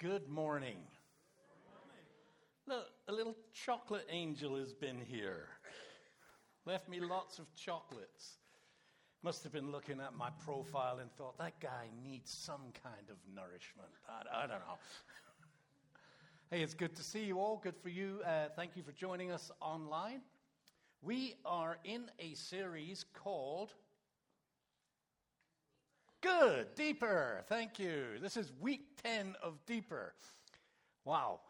Good morning. Look, a little chocolate angel has been here. Left me lots of chocolates. Must have been looking at my profile and thought, that guy needs some kind of nourishment. I don't know. Hey, it's good to see you all. Good for you. Thank you for joining us online. We are in a series called Good, Deeper. Thank you. This is week 10 of Deeper. Wow.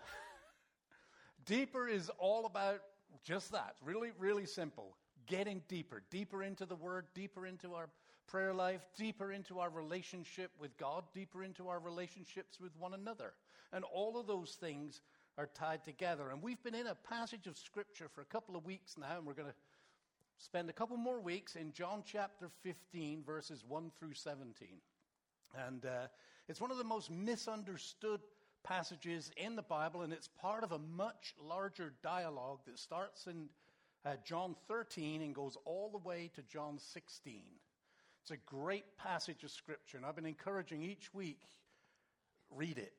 Deeper is all about just that. Really, really simple. Getting deeper. Deeper into the Word, deeper into our prayer life, deeper into our relationship with God, deeper into our relationships with one another. And all of those things are tied together. And we've been in a passage of Scripture for a couple of weeks now, and we're going to spend a couple more weeks in John chapter 15, verses 1 through 17. And it's one of the most misunderstood passages in the Bible, and it's part of a much larger dialogue that starts in John 13 and goes all the way to John 16. It's a great passage of Scripture, and I've been encouraging each week, read it.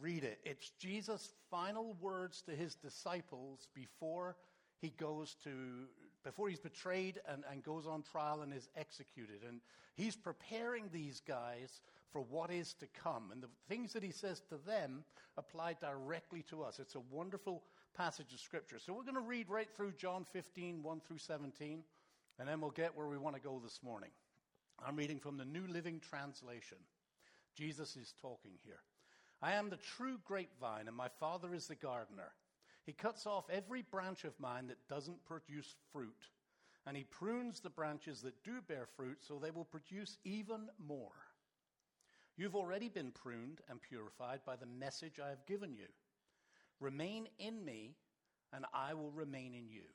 Read it. It's Jesus' final words to his disciples before he's betrayed and goes on trial and is executed. And he's preparing these guys for what is to come. And the things that he says to them apply directly to us. It's a wonderful passage of Scripture. So we're going to read right through John 15, 1 through 17, and then we'll get where we want to go this morning. I'm reading from the New Living Translation. Jesus is talking here. I am the true grapevine, and my Father is the gardener. He cuts off every branch of mine that doesn't produce fruit, and he prunes the branches that do bear fruit so they will produce even more. You've already been pruned and purified by the message I have given you. Remain in me, and I will remain in you.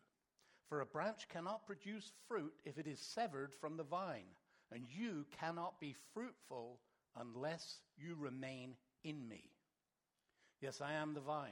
For a branch cannot produce fruit if it is severed from the vine, and you cannot be fruitful unless you remain in me. Yes, I am the vine.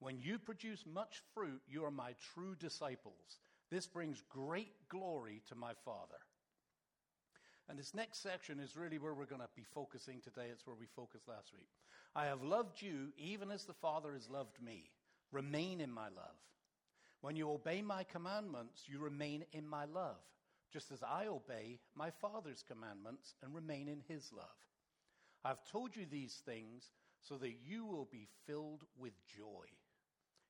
When you produce much fruit, you are my true disciples. This brings great glory to my Father. And this next section is really where we're going to be focusing today. It's where we focused last week. I have loved you even as the Father has loved me. Remain in my love. When you obey my commandments, you remain in my love, just as I obey my Father's commandments and remain in his love. I've told you these things so that you will be filled with joy.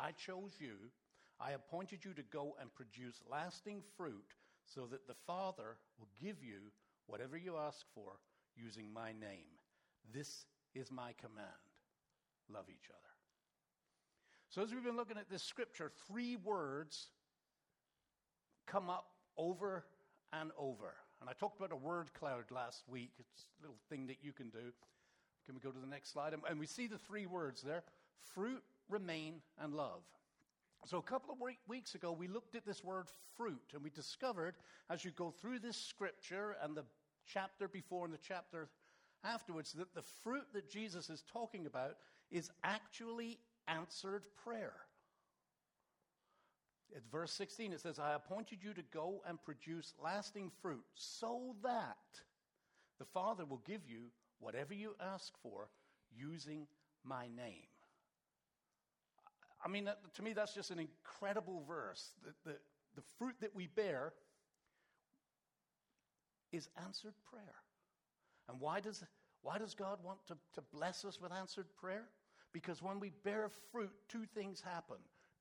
I chose you. I appointed you to go and produce lasting fruit so that the Father will give you whatever you ask for using my name. This is my command. Love each other. So as we've been looking at this Scripture, three words come up over and over. And I talked about a word cloud last week. It's a little thing that you can do. Can we go to the next slide? And we see the three words there. Fruit, remain, and love. So a couple of weeks ago, we looked at this word fruit, and we discovered as you go through this Scripture and the chapter before and the chapter afterwards, that the fruit that Jesus is talking about is actually answered prayer. At verse 16, it says, I appointed you to go and produce lasting fruit so that the Father will give you whatever you ask for using my name. I mean, to me, that's just an incredible verse. The fruit that we bear is answered prayer. And why does God want to bless us with answered prayer? Because when we bear fruit, two things happen.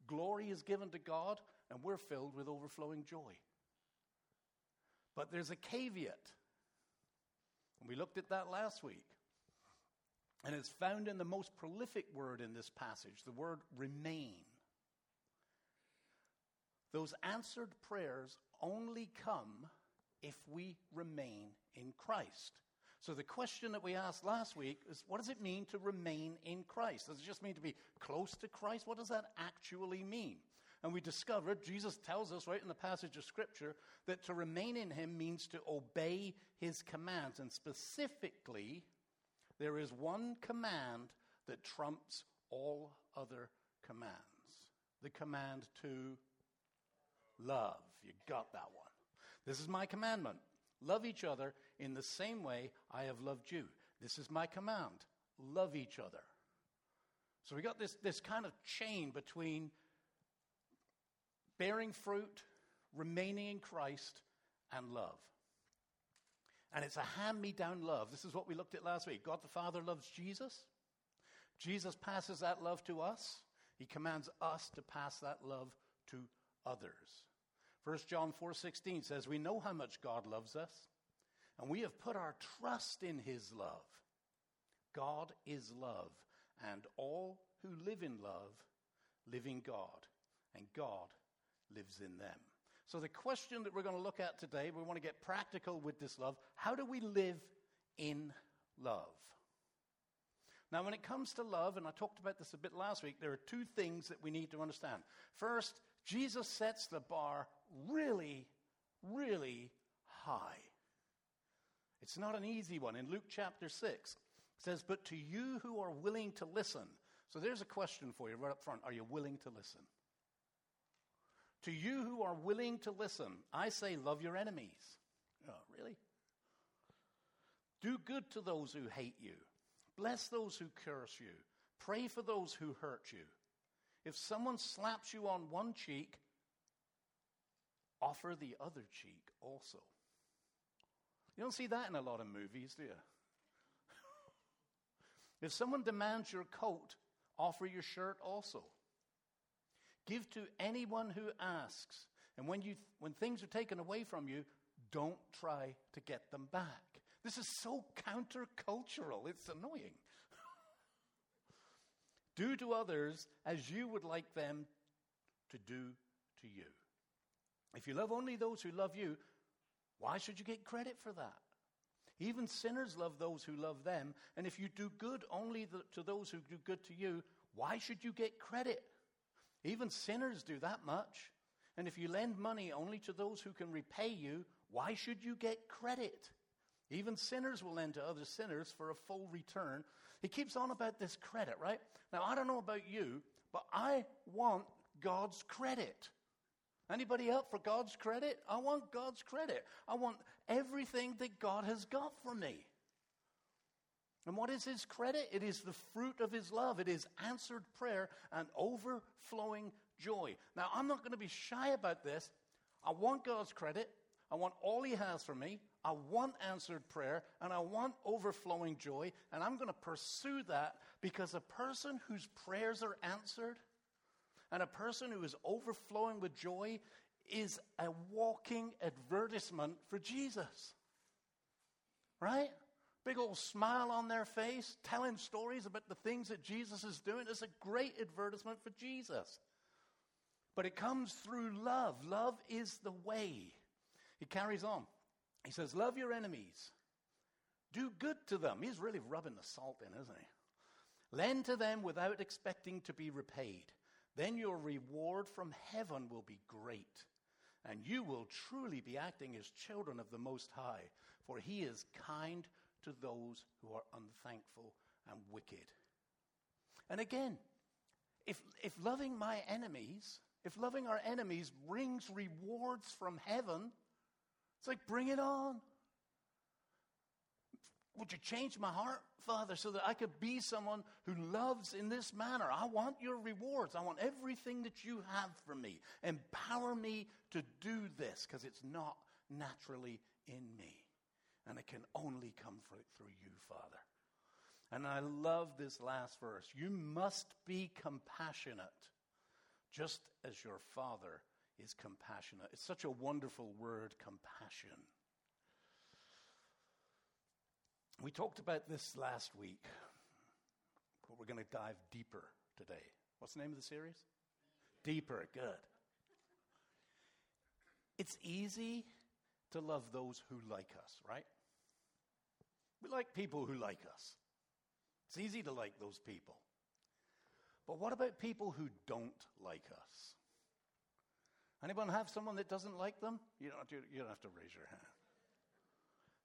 Glory is given to God, and we're filled with overflowing joy. But there's a caveat. And we looked at that last week. And it's found in the most prolific word in this passage, the word remain. Those answered prayers only come if we remain in Christ. So the question that we asked last week is, what does it mean to remain in Christ? Does it just mean to be close to Christ? What does that actually mean? And we discovered Jesus tells us right in the passage of Scripture that to remain in him means to obey his commands. And specifically, there is one command that trumps all other commands. The command to love. You got that one. This is my commandment. Love each other in the same way I have loved you. This is my command. Love each other. So we got this kind of chain between bearing fruit, remaining in Christ, and love. And it's a hand-me-down love. This is what we looked at last week. God the Father loves Jesus. Jesus passes that love to us. He commands us to pass that love to others. 1 John 4:16 says, we know how much God loves us, and we have put our trust in his love. God is love, and all who live in love live in God, and God lives in them. So the question that we're going to look at today, we want to get practical with this love. How do we live in love? Now, when it comes to love, and I talked about this a bit last week, there are two things that we need to understand. First, Jesus sets the bar really, really high. It's not an easy one. In Luke chapter 6, it says, but to you who are willing to listen. So there's a question for you right up front. Are you willing to listen? To you who are willing to listen, I say, love your enemies. Oh, really? Do good to those who hate you. Bless those who curse you. Pray for those who hurt you. If someone slaps you on one cheek, offer the other cheek also. You don't see that in a lot of movies, do you? If someone demands your coat, offer your shirt also. Give to anyone who asks. And when things are taken away from you, don't try to get them back. This is so countercultural. It's annoying. Do to others as you would like them to do to you. If you love only those who love you, why should you get credit for that? Even sinners love those who love them. And if you do good only to those who do good to you, why should you get credit? Even sinners do that much. And if you lend money only to those who can repay you, why should you get credit? Even sinners will lend to other sinners for a full return. He keeps on about this credit, right? Now, I don't know about you, but I want God's credit. Anybody up for God's credit? I want God's credit. I want everything that God has got for me. And what is his credit? It is the fruit of his love. It is answered prayer and overflowing joy. Now, I'm not going to be shy about this. I want God's credit. I want all he has for me. I want answered prayer, and I want overflowing joy. And I'm going to pursue that, because a person whose prayers are answered and a person who is overflowing with joy is a walking advertisement for Jesus. Right? Big old smile on their face, telling stories about the things that Jesus is doing. It's a great advertisement for Jesus. But it comes through love. Love is the way. He carries on. He says, love your enemies. Do good to them. He's really rubbing the salt in, isn't he? Lend to them without expecting to be repaid. Then your reward from heaven will be great. And you will truly be acting as children of the Most High. For he is kind to those who are unthankful and wicked. And again, if loving my enemies, if loving our enemies brings rewards from heaven, it's like, bring it on. Would you change my heart, Father, so that I could be someone who loves in this manner? I want your rewards. I want everything that you have for me. Empower me to do this, because it's not naturally in me. And it can only come through you, Father. And I love this last verse. You must be compassionate, just as your Father is compassionate. It's such a wonderful word, compassion. We talked about this last week, but we're going to dive deeper today. What's the name of the series? Deeper, good. It's easy to love those who like us, right? We like people who like us. It's easy to like those people. But what about people who don't like us? Anyone have someone that doesn't like them? You don't have to raise your hand.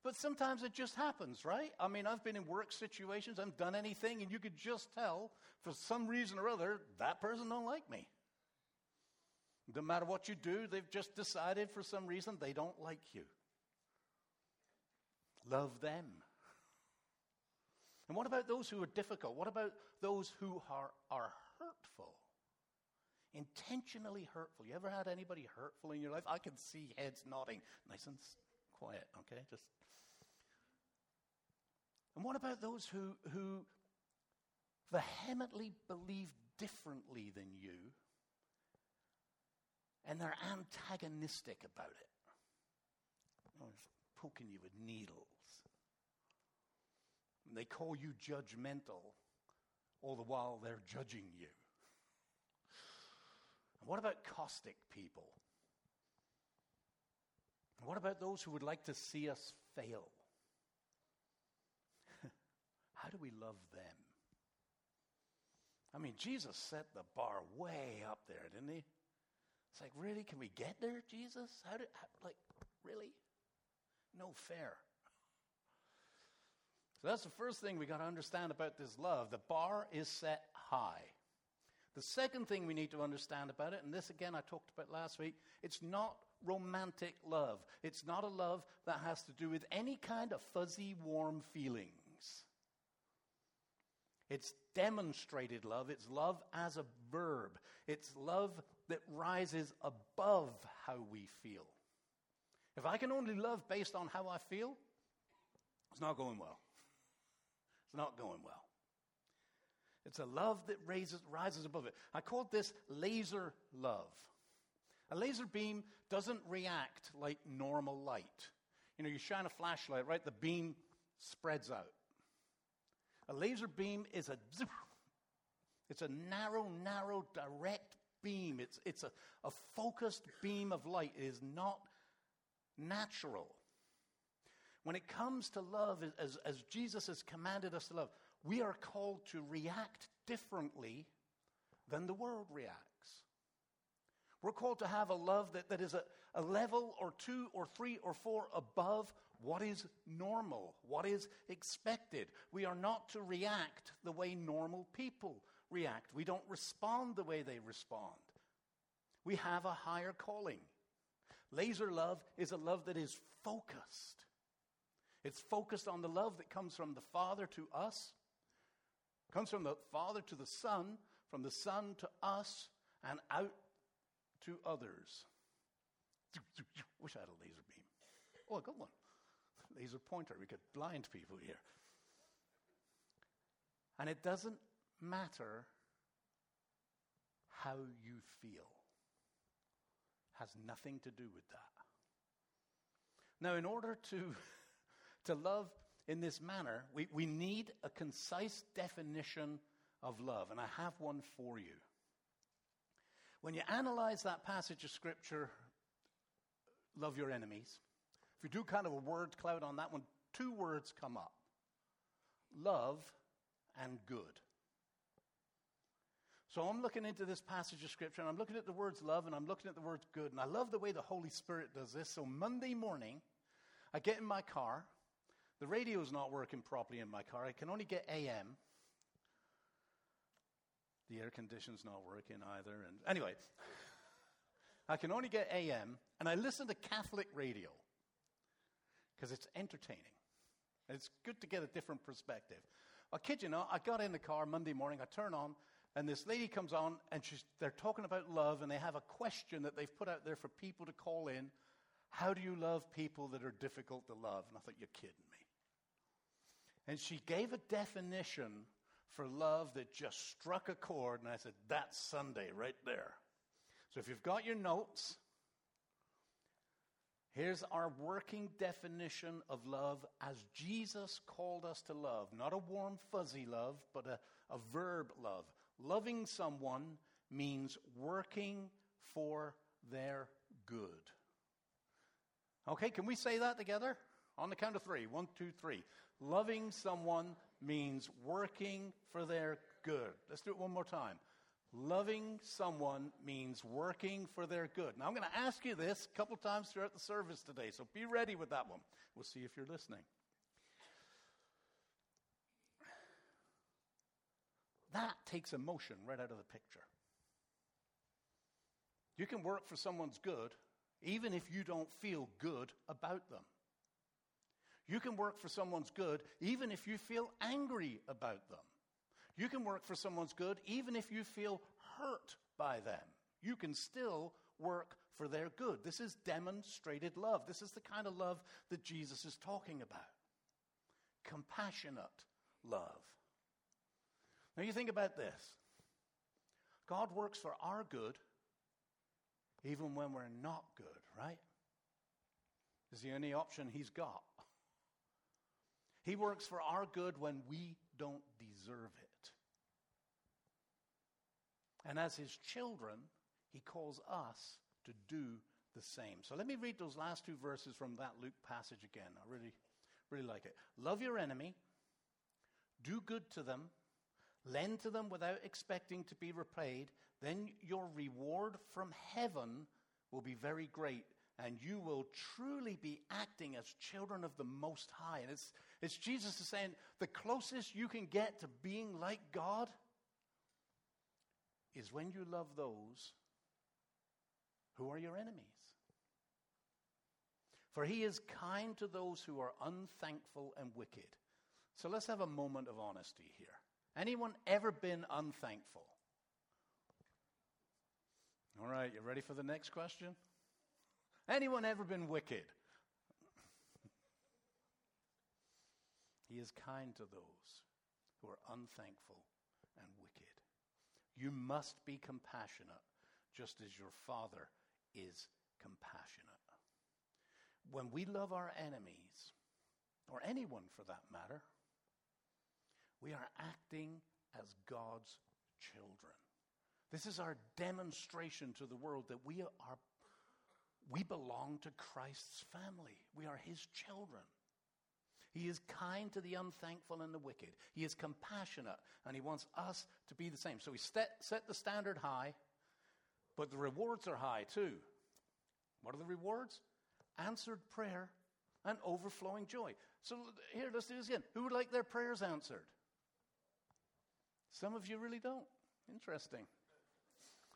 But sometimes it just happens, right? I mean, I've been in work situations, I haven't done anything, and you could just tell, for some reason or other, that person don't like me. No matter what you do, they've just decided for some reason they don't like you. Love them. And what about those who are difficult? What about those who are hurtful? Intentionally hurtful. You ever had anybody hurtful in your life? I can see heads nodding. Nice and quiet, okay? Just. And what about those who vehemently believe differently than you and they're antagonistic about it? Oh, it's poking you with needles. And they call you judgmental, all the while they're judging you. And what about caustic people? And what about those who would like to see us fail? How do we love them? I mean, Jesus set the bar way up there, didn't he? It's like, really? Can we get there, Jesus? Really? No fair. So that's the first thing we got to understand about this love. The bar is set high. The second thing we need to understand about it, and this again I talked about last week, it's not romantic love. It's not a love that has to do with any kind of fuzzy, warm feelings. It's demonstrated love. It's love as a verb. It's love that rises above how we feel. If I can only love based on how I feel, it's not going well. It's not going well. It's a love that rises above it. I called this laser love. A laser beam doesn't react like normal light. You shine a flashlight, right? The beam spreads out. A laser beam is a narrow, direct beam. It's a focused beam of light. It is not natural. When it comes to love, as Jesus has commanded us to love, we are called to react differently than the world reacts. We're called to have a love that is a level or two or three or four above what is normal, what is expected. We are not to react the way normal people react. We don't respond the way they respond. We have a higher calling. Laser love is a love that is focused. It's focused on the love that comes from the Father to us, comes from the Father to the Son, from the Son to us, and out to others. Wish I had a laser beam. Oh, I got one. Laser pointer. We could blind people here. And it doesn't matter how you feel. Has nothing to do with that. Now, in order to love in this manner, we need a concise definition of love. And I have one for you. When you analyze that passage of Scripture, love your enemies. If you do kind of a word cloud on that one, two words come up. Love and good. So I'm looking into this passage of Scripture, and I'm looking at the words love, and I'm looking at the words good. And I love the way the Holy Spirit does this. So Monday morning, I get in my car. The radio's not working properly in my car. I can only get AM. The air condition's not working either. And anyway, I can only get AM. And I listen to Catholic radio because it's entertaining. It's good to get a different perspective. I kid you not, I got in the car Monday morning. I turn on, and this lady comes on, and they're talking about love, and they have a question that they've put out there for people to call in. How do you love people that are difficult to love? And I thought, you're kidding me. And she gave a definition for love that just struck a chord, and I said, that's Sunday right there. So if you've got your notes, here's our working definition of love as Jesus called us to love. Not a warm, fuzzy love, but a verb love. Loving someone means working for their good. Okay, can we say that together? On the count of three. 1, 2, 3. Loving someone means working for their good. Let's do it one more time. Loving someone means working for their good. Now, I'm going to ask you this a couple times throughout the service today, so be ready with that one. We'll see if you're listening. That takes emotion right out of the picture. You can work for someone's good, even if you don't feel good about them. You can work for someone's good, even if you feel angry about them. You can work for someone's good even if you feel hurt by them. You can still work for their good. This is demonstrated love. This is the kind of love that Jesus is talking about. Compassionate love. Now you think about this. God works for our good even when we're not good, right? It's the only option he's got. He works for our good when we don't deserve it. And as his children, he calls us to do the same. So let me read those last two verses from that Luke passage again. I really like it. Love your enemy, do good to them, lend to them without expecting to be repaid. Then your reward from heaven will be very great. And you will truly be acting as children of the Most High. And it's Jesus is saying the closest you can get to being like God is when you love those who are your enemies. For he is kind to those who are unthankful and wicked. So let's have a moment of honesty here. Anyone ever been unthankful? All right, you ready for the next question? Anyone ever been wicked? He is kind to those who are unthankful and wicked. You must be compassionate, just as your Father is compassionate. When we love our enemies, or anyone for that matter, we are acting as God's children. This is our demonstration to the world that we belong to Christ's family. We are his children. He is kind to the unthankful and the wicked. He is compassionate, and he wants us to be the same. So he set the standard high, but the rewards are high too. What are the rewards? Answered prayer and overflowing joy. So here, let's do this again. Who would like their prayers answered? Some of you really don't. Interesting.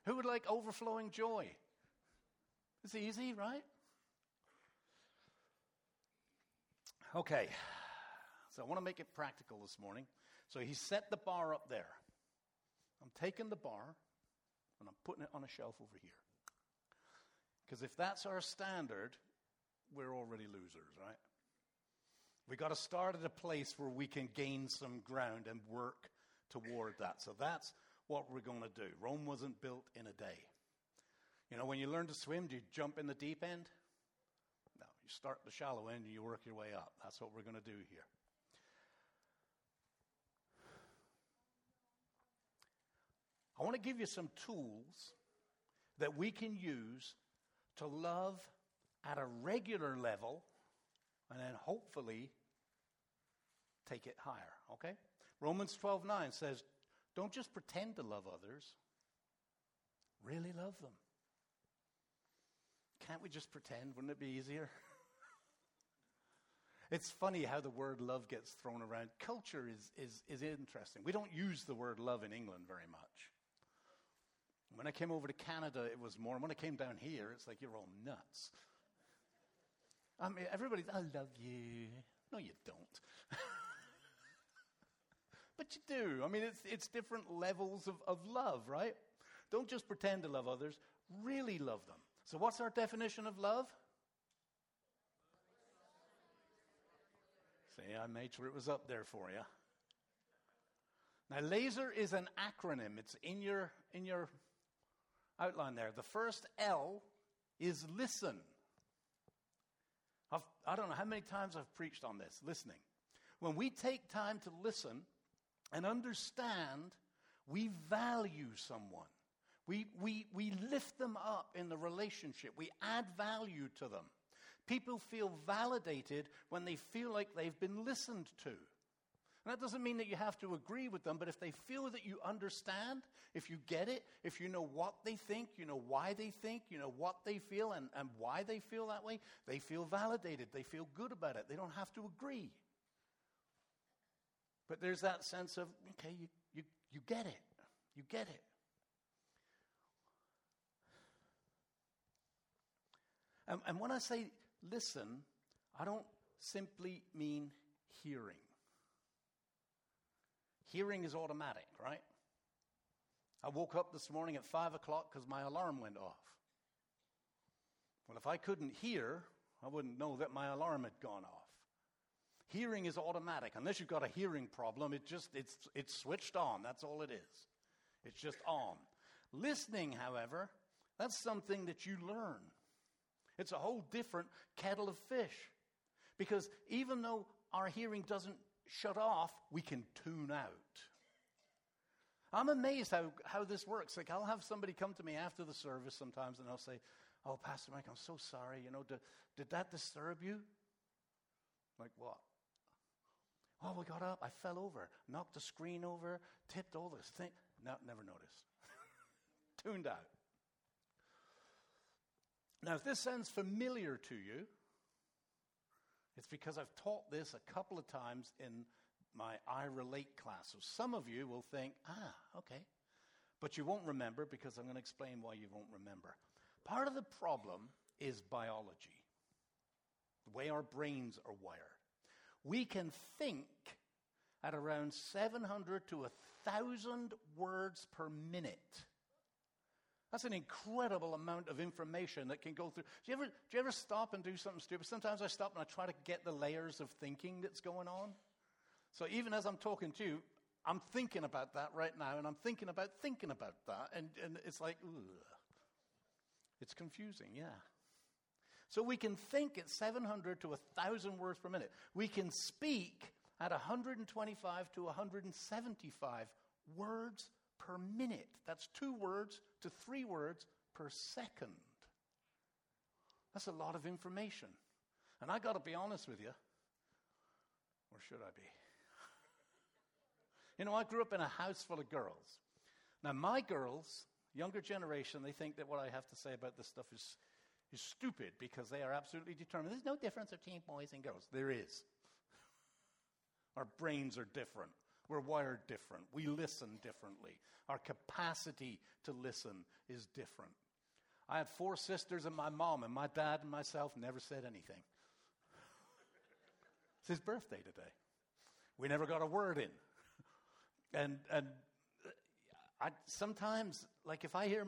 Who would like overflowing joy? It's easy, right? Okay, so I want to make it practical this morning. So he set the bar up there. I'm taking the bar and I'm putting it on a shelf over here. Because if that's our standard, we're already losers, right? We got to start at a place where we can gain some ground and work toward that. So that's what we're going to do. Rome wasn't built in a day. You know, when you learn to swim, do you jump in the deep end? No, you start the shallow end and you work your way up. That's what we're going to do here. I want to give you some tools that we can use to love at a regular level and then hopefully take it higher, okay? Romans 12:9 says, don't just pretend to love others. Really love them. Can't we just pretend? Wouldn't it be easier? It's funny how the word love gets thrown around. Culture is interesting. We don't use the word love in England very much. When I came over to Canada, it was more. And when I came down here, it's like, you're all nuts. I mean, everybody's, I love you. No, you don't. But you do. I mean, it's different levels of love, right? Don't just pretend to love others. Really love them. So what's our definition of love? See, I made sure it was up there for you. Now, LASER is an acronym. It's in your outline there. The first L is listen. I don't know how many times I've preached on this, listening. When we take time to listen and understand, we value someone. We lift them up in the relationship. We add value to them. People feel validated when they feel like they've been listened to. And that doesn't mean that you have to agree with them, but if they feel that you understand, if you get it, if you know what they think, you know why they think, you know what they feel and why they feel that way, they feel validated. They feel good about it. They don't have to agree. But there's that sense of, okay, you get it. You get it. And when I say listen, I don't simply mean hearing. Hearing is automatic, right? I woke up this morning at 5 o'clock because my alarm went off. Well, if I couldn't hear, I wouldn't know that my alarm had gone off. Hearing is automatic. Unless you've got a hearing problem, it's switched on. That's all it is. It's just on. Listening, however, that's something that you learn. It's a whole different kettle of fish. Because even though our hearing doesn't shut off, we can tune out. I'm amazed how this works. Like, I'll have somebody come to me after the service sometimes and they'll say, "Oh, Pastor Mike, I'm so sorry. You know, did that disturb you?" I'm like, "What?" "Oh, we got up. I fell over, knocked the screen over, tipped all this thing." No, never noticed. Tuned out. Now, if this sounds familiar to you, it's because I've taught this a couple of times in my I Relate class. So some of you will think, okay. But you won't remember, because I'm going to explain why you won't remember. Part of the problem is biology, the way our brains are wired. We can think at around 700 to 1,000 words per minute. That's an incredible amount of information that can go through. Do you ever stop and do something stupid? Sometimes I stop and I try to get the layers of thinking that's going on. So even as I'm talking to you, I'm thinking about that right now, and I'm thinking about that, and it's like, ugh. It's confusing, yeah. So we can think at 700 to 1,000 words per minute. We can speak at 125 to 175 words per minute. That's 2 words to 3 words per second. That's a lot of information. And I got to be honest with you. Or should I be? You know, I grew up in a house full of girls. Now, my girls, younger generation, they think that what I have to say about this stuff is stupid, because they are absolutely determined. There's no difference between boys and girls. There is. Our brains are different. We're wired different. We listen differently. Our capacity to listen is different. I had 4 sisters and my mom, and my dad and myself never said anything. It's his birthday today. We never got a word in. And I sometimes, like if I hear,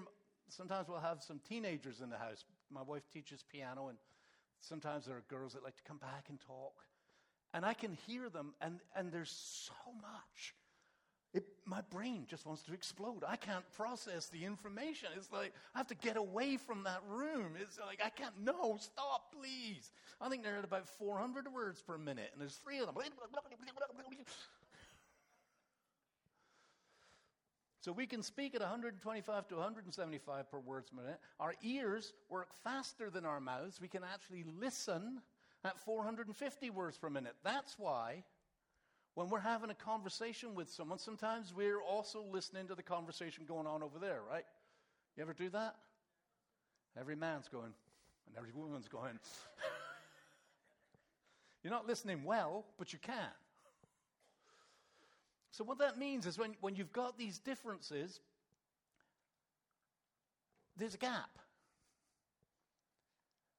sometimes we'll have some teenagers in the house. My wife teaches piano, and sometimes there are girls that like to come back and talk. And I can hear them, and there's so much. My brain just wants to explode. I can't process the information. It's like, I have to get away from that room. It's like, I can't, no, stop, please. I think they're at about 400 words per minute, and there's 3 of them. So we can speak at 125 to 175 per words per minute. Our ears work faster than our mouths. We can actually listen at 450 words per minute. That's why when we're having a conversation with someone, sometimes we're also listening to the conversation going on over there, right? You ever do that? Every man's going, and every woman's going. You're not listening well, but you can. So what that means is when you've got these differences, there's a gap.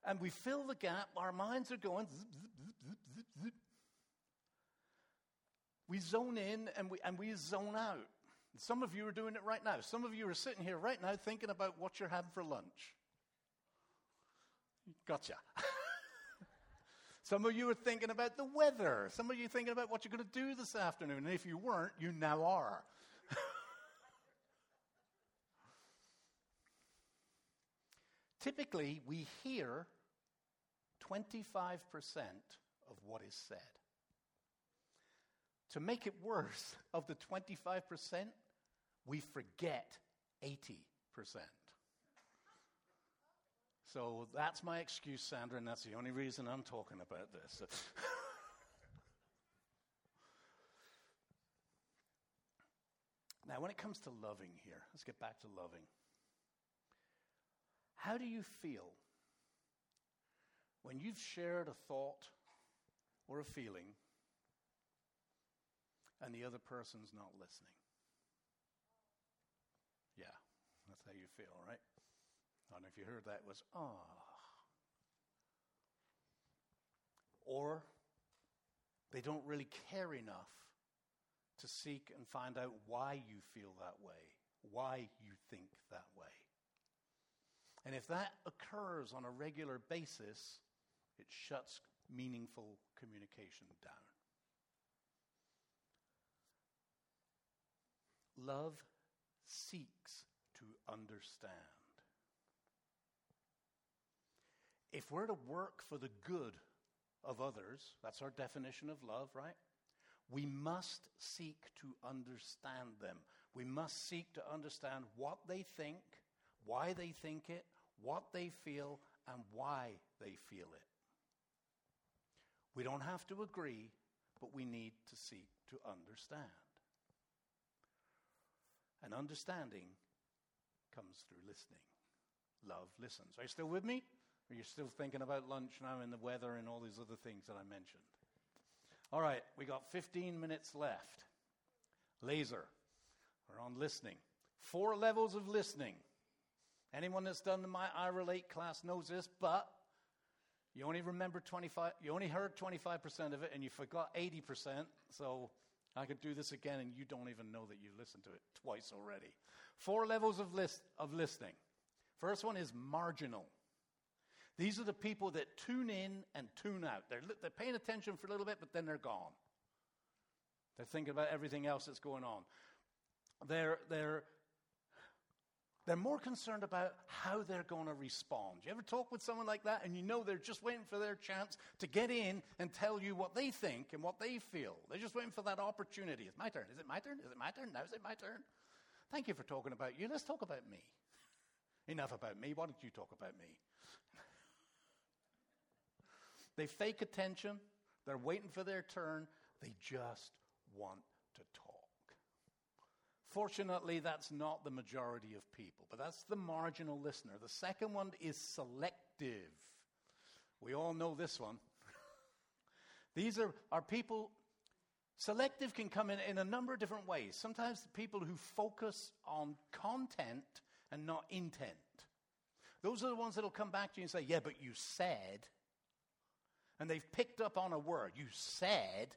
And we fill the gap. Our minds are going zip, zip, zip, zip, zip, zip. We zone in and we zone out. And some of you are doing it right now. Some of you are sitting here right now thinking about what you're having for lunch. Gotcha. Some of you are thinking about the weather. Some of you are thinking about what you're going to do this afternoon. And if you weren't, you now are. Typically, we hear 25% of what is said. To make it worse, of the 25%, we forget 80%. So that's my excuse, Sandra, and that's the only reason I'm talking about this. Now, when it comes to loving here, let's get back to loving. How do you feel when you've shared a thought or a feeling and the other person's not listening? Yeah, that's how you feel, right? I don't know if you heard that, it was, ah. Or they don't really care enough to seek and find out why you feel that way, why you think that way. And if that occurs on a regular basis, it shuts meaningful communication down. Love seeks to understand. If we're to work for the good of others, that's our definition of love, right? We must seek to understand them. We must seek to understand what they think, why they think it, what they feel, and why they feel it. We don't have to agree, but we need to seek to understand. And understanding comes through listening. Love listens. Are you still with me? Or are you still thinking about lunch now and the weather and all these other things that I mentioned? All right, we got 15 minutes left. Laser. We're on listening. 4 levels of listening. Anyone that's done my I Relate class knows this, but you only remember 25, you only heard 25% of it and you forgot 80%, so I could do this again and you don't even know that you've listened to it twice already. 4 levels of listening. First one is marginal. These are the people that tune in and tune out. They're paying attention for a little bit, but then they're gone. They're thinking about everything else that's going on. They're more concerned about how they're going to respond. You ever talk with someone like that and you know they're just waiting for their chance to get in and tell you what they think and what they feel? They're just waiting for that opportunity. It's my turn. Is it my turn? Is it my turn? Now is it my turn? Thank you for talking about you. Let's talk about me. Enough about me. Why don't you talk about me? They fake attention. They're waiting for their turn. They just want to talk. Fortunately, that's not the majority of people, but that's the marginal listener. The second one is selective. We all know this one. These are people, selective can come in a number of different ways. Sometimes people who focus on content and not intent. Those are the ones that will come back to you and say, yeah, but you said, and they've picked up on a word, you said.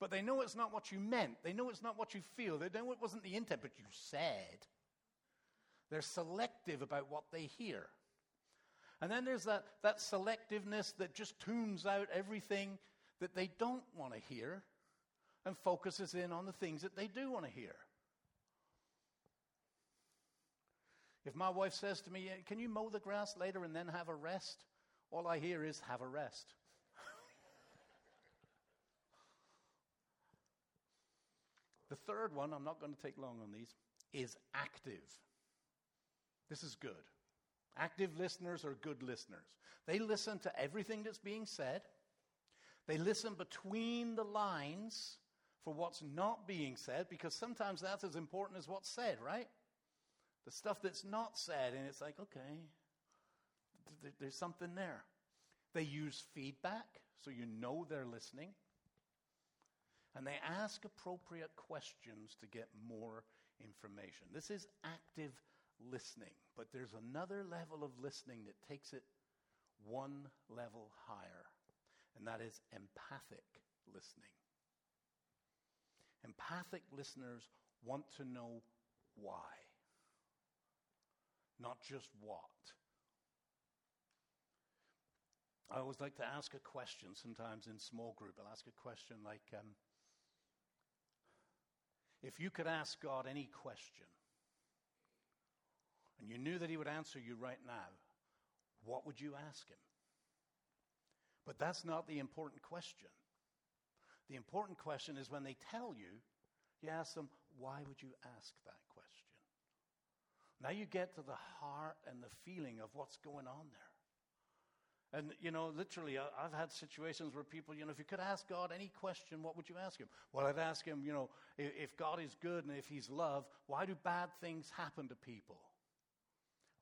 But they know it's not what you meant. They know it's not what you feel. They know it wasn't the intent, but you said. They're selective about what they hear. And then there's that selectiveness that just tunes out everything that they don't want to hear and focuses in on the things that they do want to hear. If my wife says to me, can you mow the grass later and then have a rest? All I hear is have a rest. The third one, I'm not going to take long on these, is active. This is good. Active listeners are good listeners. They listen to everything that's being said. They listen between the lines for what's not being said, because sometimes that's as important as what's said, right? The stuff that's not said, and it's like, okay, there's something there. They use feedback, so you know they're listening. And they ask appropriate questions to get more information. This is active listening, but there's another level of listening that takes it one level higher, and that is empathic listening. Empathic listeners want to know why, not just what. I always like to ask a question sometimes in small group. I'll ask a question like, if you could ask God any question, and you knew that he would answer you right now, what would you ask him? But that's not the important question. The important question is when they tell you, you ask them, why would you ask that question? Now you get to the heart and the feeling of what's going on there. And, you know, literally, I've had situations where people, you know, if you could ask God any question, what would you ask him? Well, I'd ask him, you know, if God is good and if he's love, why do bad things happen to people?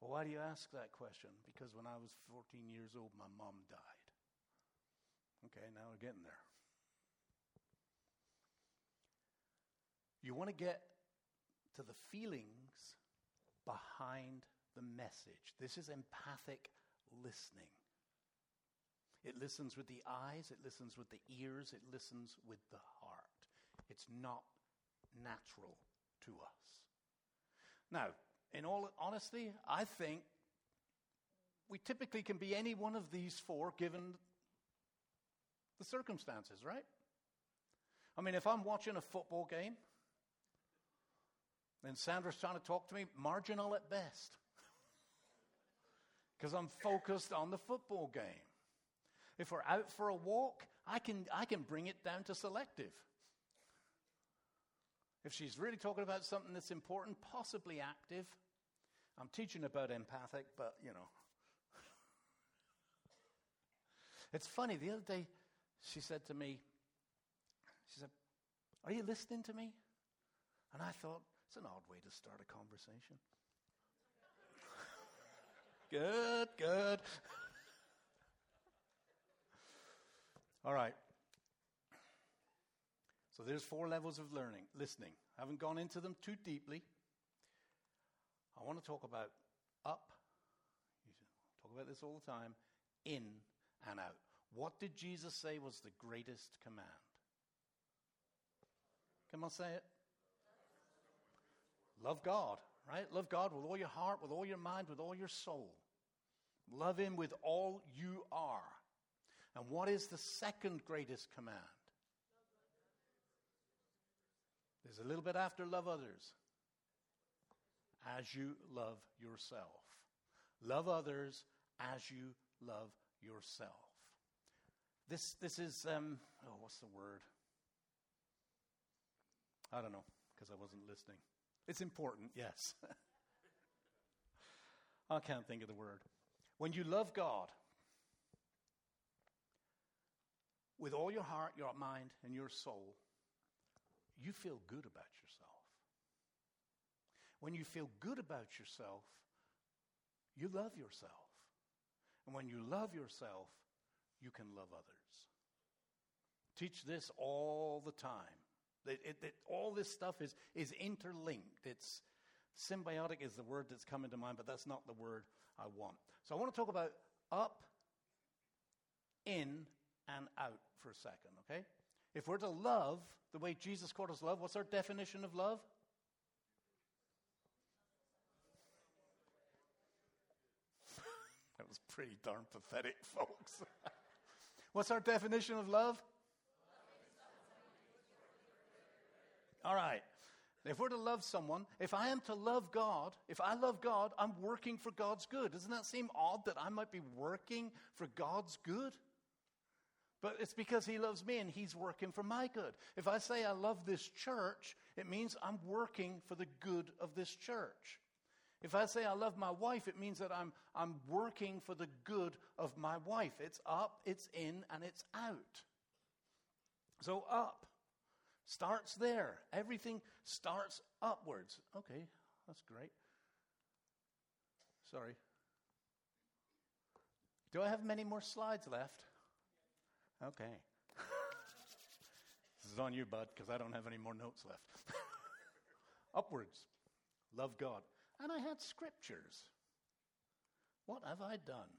Well, why do you ask that question? Because when I was 14 years old, my mom died. Okay, now we're getting there. You want to get to the feelings behind the message. This is empathic listening. It listens with the eyes, it listens with the ears, it listens with the heart. It's not natural to us. Now, in all honesty, I think we typically can be any one of these four given the circumstances, right? I mean, if I'm watching a football game and Sandra's trying to talk to me, marginal at best, because I'm focused on the football game. If we're out for a walk, I can bring it down to selective. If she's really talking about something that's important, possibly active. I'm teaching about empathic, but, you know. It's funny. The other day, she said to me, she said, "Are you listening to me?" And I thought, it's an odd way to start a conversation. Good. All right. So there's four levels of learning, listening. I haven't gone into them too deeply. I want to talk about up. You talk about this all the time. In and out. What did Jesus say was the greatest command? Can I say it? Love God, right? Love God with all your heart, with all your mind, with all your soul. Love him with all you are. And what is the second greatest command? There's a little bit after love others. As you love yourself. Love others as you love yourself. This is, what's the word? I don't know, because I wasn't listening. It's important, yes. I can't think of the word. When you love God with all your heart, your mind, and your soul, you feel good about yourself. When you feel good about yourself, you love yourself. And when you love yourself, you can love others. Teach this all the time. All this stuff is interlinked. It's symbiotic is the word that's coming to mind, but that's not the word I want. So I want to talk about up, in, and out for a second, okay? If we're to love the way Jesus called us love, what's our definition of love? That was pretty darn pathetic, folks. What's our definition of love? All right. If we're to love someone, if I am to love God, if I love God, I'm working for God's good. Doesn't that seem odd that I might be working for God's good? But it's because he loves me and he's working for my good. If I say I love this church, it means I'm working for the good of this church. If I say I love my wife, it means that I'm working for the good of my wife. It's up, it's in, and it's out. So up starts there. Everything starts upwards. Okay, that's great. Sorry. Do I have many more slides left? Okay. This is on you, bud, because I don't have any more notes left. Upwards. Love God. And I had scriptures. What have I done?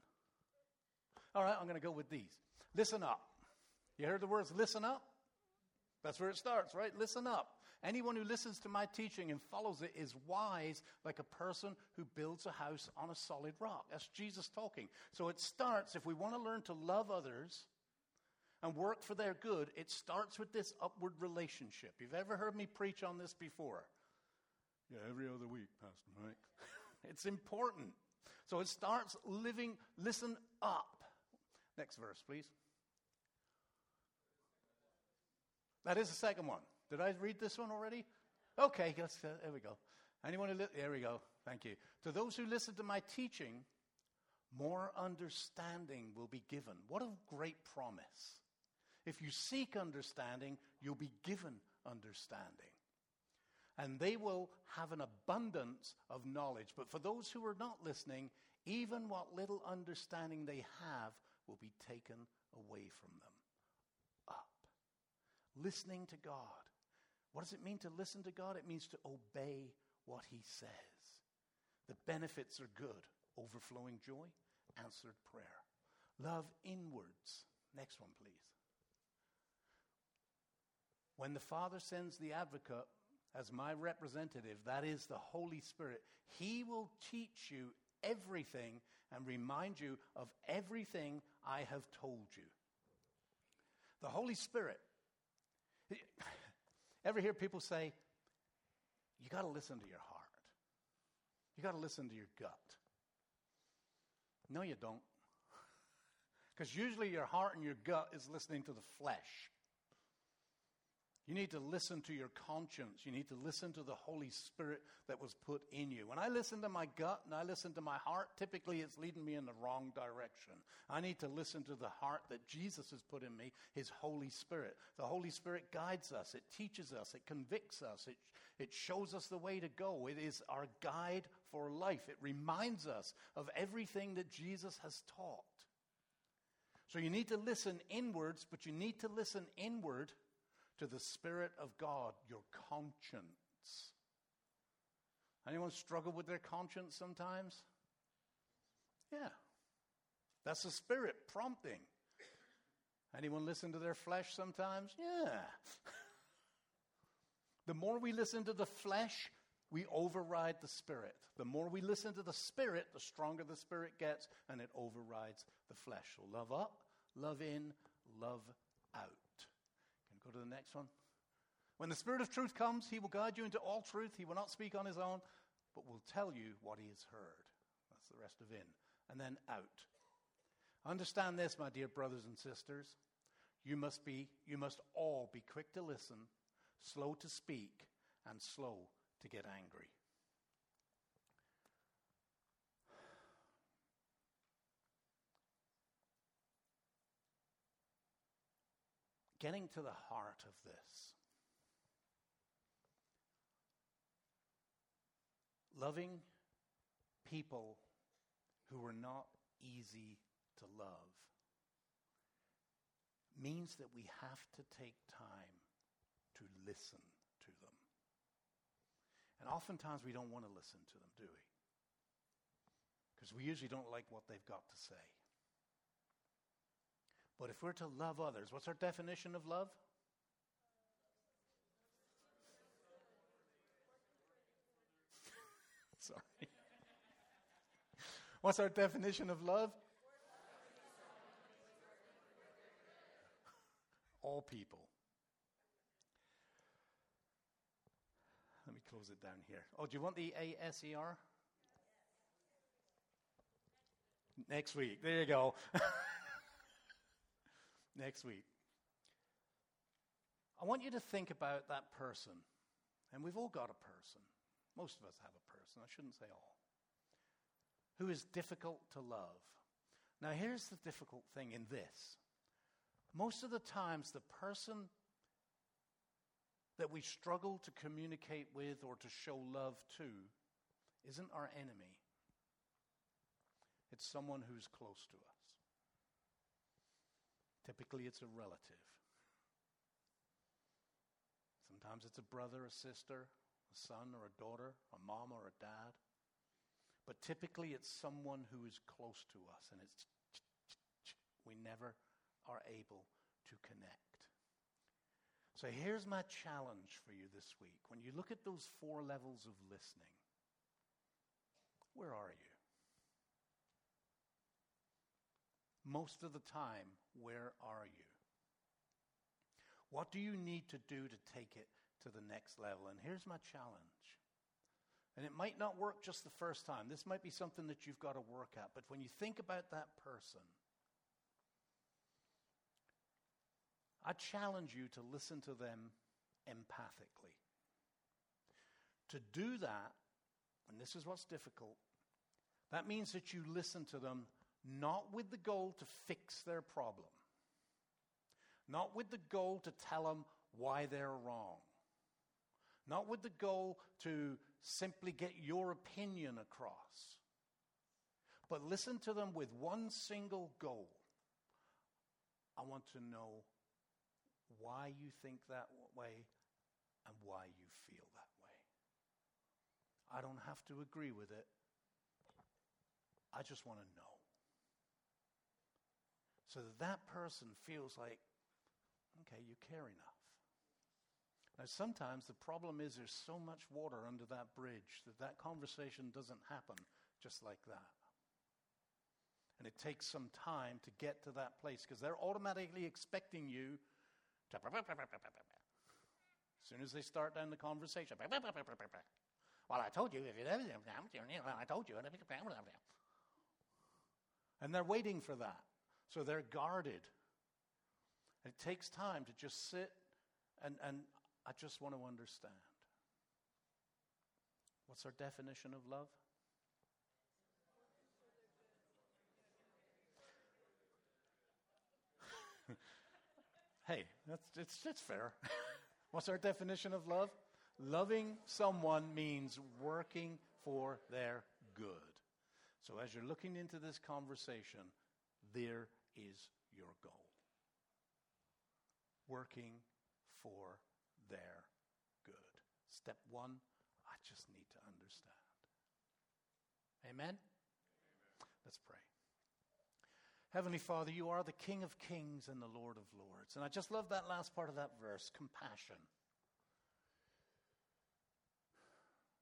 All right, I'm going to go with these. Listen up. You heard the words, listen up? That's where it starts, right? Listen up. Anyone who listens to my teaching and follows it is wise, like a person who builds a house on a solid rock. That's Jesus talking. So it starts, if we want to learn to love others and work for their good, it starts with this upward relationship. You've ever heard me preach on this before? Yeah, every other week, Pastor Mike. It's important. So it starts living, listen up. Next verse, please. That is the second one. Did I read this one already? Okay, there we go. Anyone who there we go. Thank you. To those who listen to my teaching, more understanding will be given. What a great promise. If you seek understanding, you'll be given understanding. And they will have an abundance of knowledge. But for those who are not listening, even what little understanding they have will be taken away from them. Listening to God. What does it mean to listen to God? It means to obey what he says. The benefits are good. Overflowing joy, answered prayer. Love inwards. Next one, please. When the Father sends the advocate as my representative, that is the Holy Spirit, he will teach you everything and remind you of everything I have told you. The Holy Spirit. Ever hear people say, you got to listen to your heart. You got to listen to your gut. No, you don't. Because usually your heart and your gut is listening to the flesh. You need to listen to your conscience. You need to listen to the Holy Spirit that was put in you. When I listen to my gut and I listen to my heart, typically it's leading me in the wrong direction. I need to listen to the heart that Jesus has put in me, his Holy Spirit. The Holy Spirit guides us. It teaches us. It convicts us. It shows us the way to go. It is our guide for life. It reminds us of everything that Jesus has taught. So you need to listen inwards, but you need to listen inward to the Spirit of God, your conscience. Anyone struggle with their conscience sometimes? Yeah. That's the Spirit prompting. Anyone listen to their flesh sometimes? Yeah. The more we listen to the flesh, we override the Spirit. The more we listen to the Spirit, the stronger the Spirit gets, and it overrides the flesh. So love up, love in, love out. Go to the next one. When the Spirit of truth comes, he will guide you into all truth. He will not speak on his own, but will tell you what he has heard. That's the rest of in. And then out. Understand this, my dear brothers and sisters. You must all be quick to listen, slow to speak, and slow to get angry. Getting to the heart of this. Loving people who are not easy to love means that we have to take time to listen to them. And oftentimes we don't want to listen to them, do we? Because we usually don't like what they've got to say. But if we're to love others, what's our definition of love? Sorry. What's our definition of love? All people. Let me close it down here. Oh, do you want the ASER? Next week. There you go. Next week. I want you to think about that person. And we've all got a person. Most of us have a person. I shouldn't say all. Who is difficult to love. Now, here's the difficult thing in this. Most of the times, the person that we struggle to communicate with or to show love to isn't our enemy. It's someone who's close to us. Typically, it's a relative. Sometimes it's a brother, a sister, a son or a daughter, a mom or a dad. But typically, it's someone who is close to us, and it's we never are able to connect. So here's my challenge for you this week. When you look at those 4 levels of listening, where are you? Most of the time, where are you? What do you need to do to take it to the next level? And here's my challenge. And it might not work just the first time. This might be something that you've got to work at. But when you think about that person, I challenge you to listen to them empathically. To do that, and this is what's difficult, that means that you listen to them not with the goal to fix their problem, not with the goal to tell them why they're wrong, not with the goal to simply get your opinion across, but listen to them with one single goal. I want to know why you think that way and why you feel that way. I don't have to agree with it. I just want to know. So that that person feels like, okay, you care enough. Now, sometimes the problem is there's so much water under that bridge that that conversation doesn't happen just like that. And it takes some time to get to that place because they're automatically expecting you to... As soon as they start down the conversation... Well, I told you... I told you... And they're waiting for that. So they're guarded. It takes time to just sit and I just want to understand. What's our definition of love? Hey, it's fair. What's our definition of love? Loving someone means working for their good. So as you're looking into this conversation, there is your goal. Working for their good. Step 1, I just need to understand. Amen? Amen? Let's pray. Heavenly Father, you are the King of Kings and the Lord of Lords. And I just love that last part of that verse, compassion.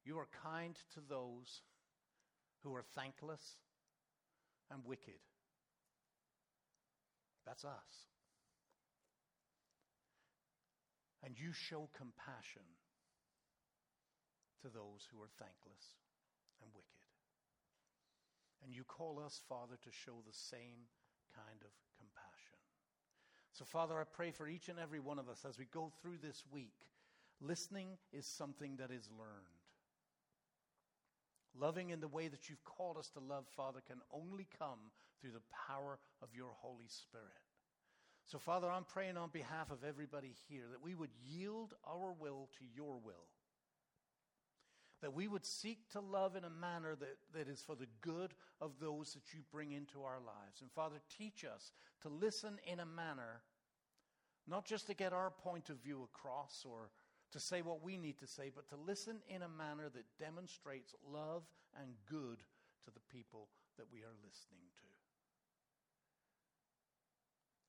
You are kind to those who are thankless and wicked. That's us. And you show compassion to those who are thankless and wicked. And you call us, Father, to show the same kind of compassion. So, Father, I pray for each and every one of us as we go through this week. Listening is something that is learned. Loving in the way that you've called us to love, Father, can only come through the power of your Holy Spirit. So, Father, I'm praying on behalf of everybody here that we would yield our will to your will. That we would seek to love in a manner that is for the good of those that you bring into our lives. And, Father, teach us to listen in a manner, not just to get our point of view across or to say what we need to say, but to listen in a manner that demonstrates love and good to the people that we are listening to.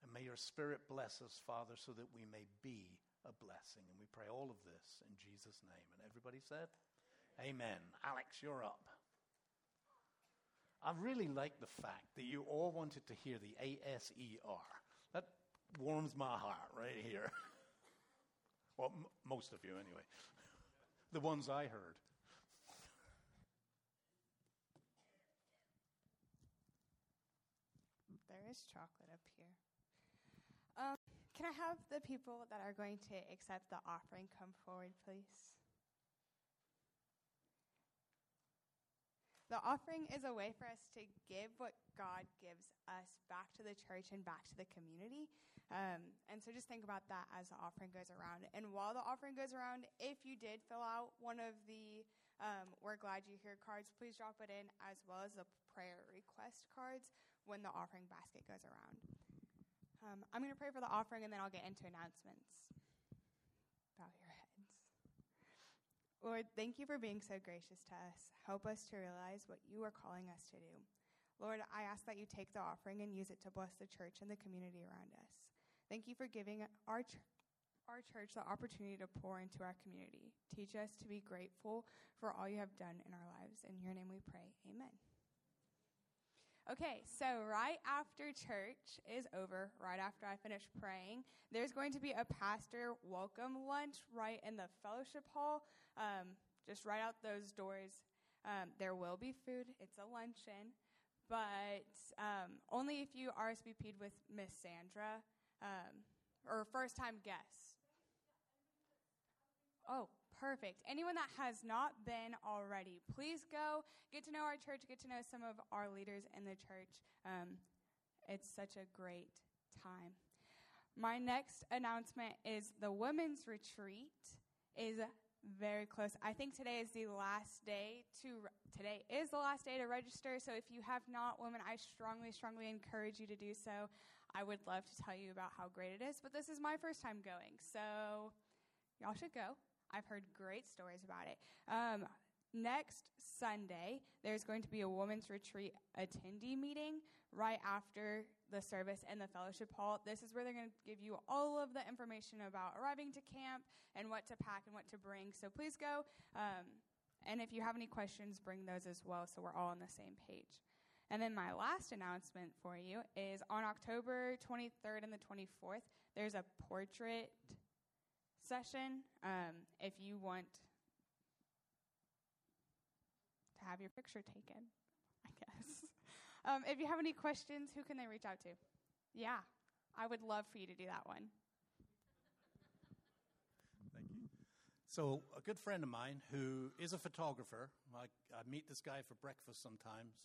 And may your Spirit bless us, Father, so that we may be a blessing. And we pray all of this in Jesus' name. And everybody said, Amen. Alex, you're up. I really like the fact that you all wanted to hear the ASER. That warms my heart right here. Well, most of you anyway. The ones I heard. There is chocolate up here. Can I have the people that are going to accept the offering come forward, please? The offering is a way for us to give what God gives us back to the church and back to the community. And so just think about that as the offering goes around. And while the offering goes around, if you did fill out one of the We're Glad You're Here cards, please drop it in, as well as the prayer request cards when the offering basket goes around. I'm going to pray for the offering, and then I'll get into announcements. Bow your heads. Lord, thank you for being so gracious to us. Help us to realize what you are calling us to do. Lord, I ask that you take the offering and use it to bless the church and the community around us. Thank you for giving our our church the opportunity to pour into our community. Teach us to be grateful for all you have done in our lives. In your name we pray. Amen. Okay, so right after church is over, right after I finish praying, there's going to be a pastor welcome lunch right in the fellowship hall, just right out those doors. There will be food. It's a luncheon, but only if you RSVP'd with Miss Sandra or first-time guests. Oh, perfect. Anyone that has not been already, please go get to know our church, get to know some of our leaders in the church. It's such a great time. My next announcement is the women's retreat is very close. I think today is the last day to register. So if you have not, women, I strongly, strongly encourage you to do so. I would love to tell you about how great it is, but this is my first time going. So y'all should go. I've heard great stories about it. Next Sunday, there's going to be a women's retreat attendee meeting right after the service in the fellowship hall. This is where they're going to give you all of the information about arriving to camp and what to pack and what to bring. So please go. And if you have any questions, bring those as well so we're all on the same page. And then my last announcement for you is on October 23rd and the 24th, there's a portrait session. If you want to have your picture taken, I guess. If you have any questions, who can they reach out to? Yeah, I would love for you to do that one. Thank you. So a good friend of mine who is a photographer, I meet this guy for breakfast sometimes,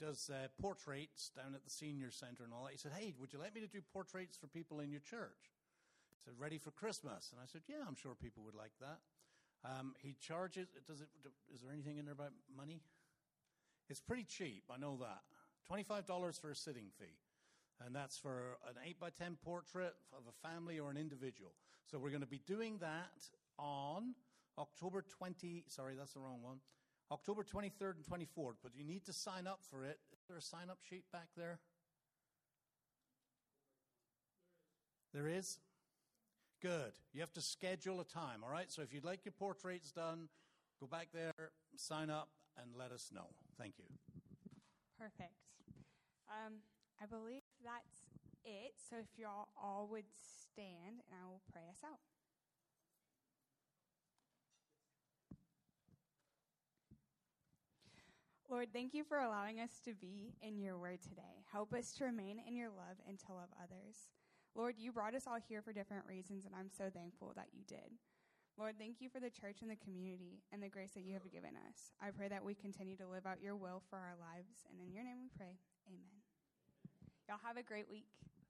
does portraits down at the senior center and all that. He said, hey, would you like me to do portraits for people in your church? I said, ready for Christmas? And I said, yeah, I'm sure people would like that. He charges, is there anything in there about money? It's pretty cheap, I know that. $25 for a sitting fee. And that's for an 8x10 portrait of a family or an individual. So we're going to be doing that on October 23rd and 24th. But you need to sign up for it. Is there a sign-up sheet back there? There is? Good. You have to schedule a time, all right? So if you'd like your portraits done, go back there, sign up, and let us know. Thank you. Perfect. I believe that's it. So if y'all all would stand, and I will pray us out. Lord, thank you for allowing us to be in your word today. Help us to remain in your love and to love others. Lord, you brought us all here for different reasons, and I'm so thankful that you did. Lord, thank you for the church and the community and the grace that you have given us. I pray that we continue to live out your will for our lives, and in your name we pray. Amen. Y'all have a great week.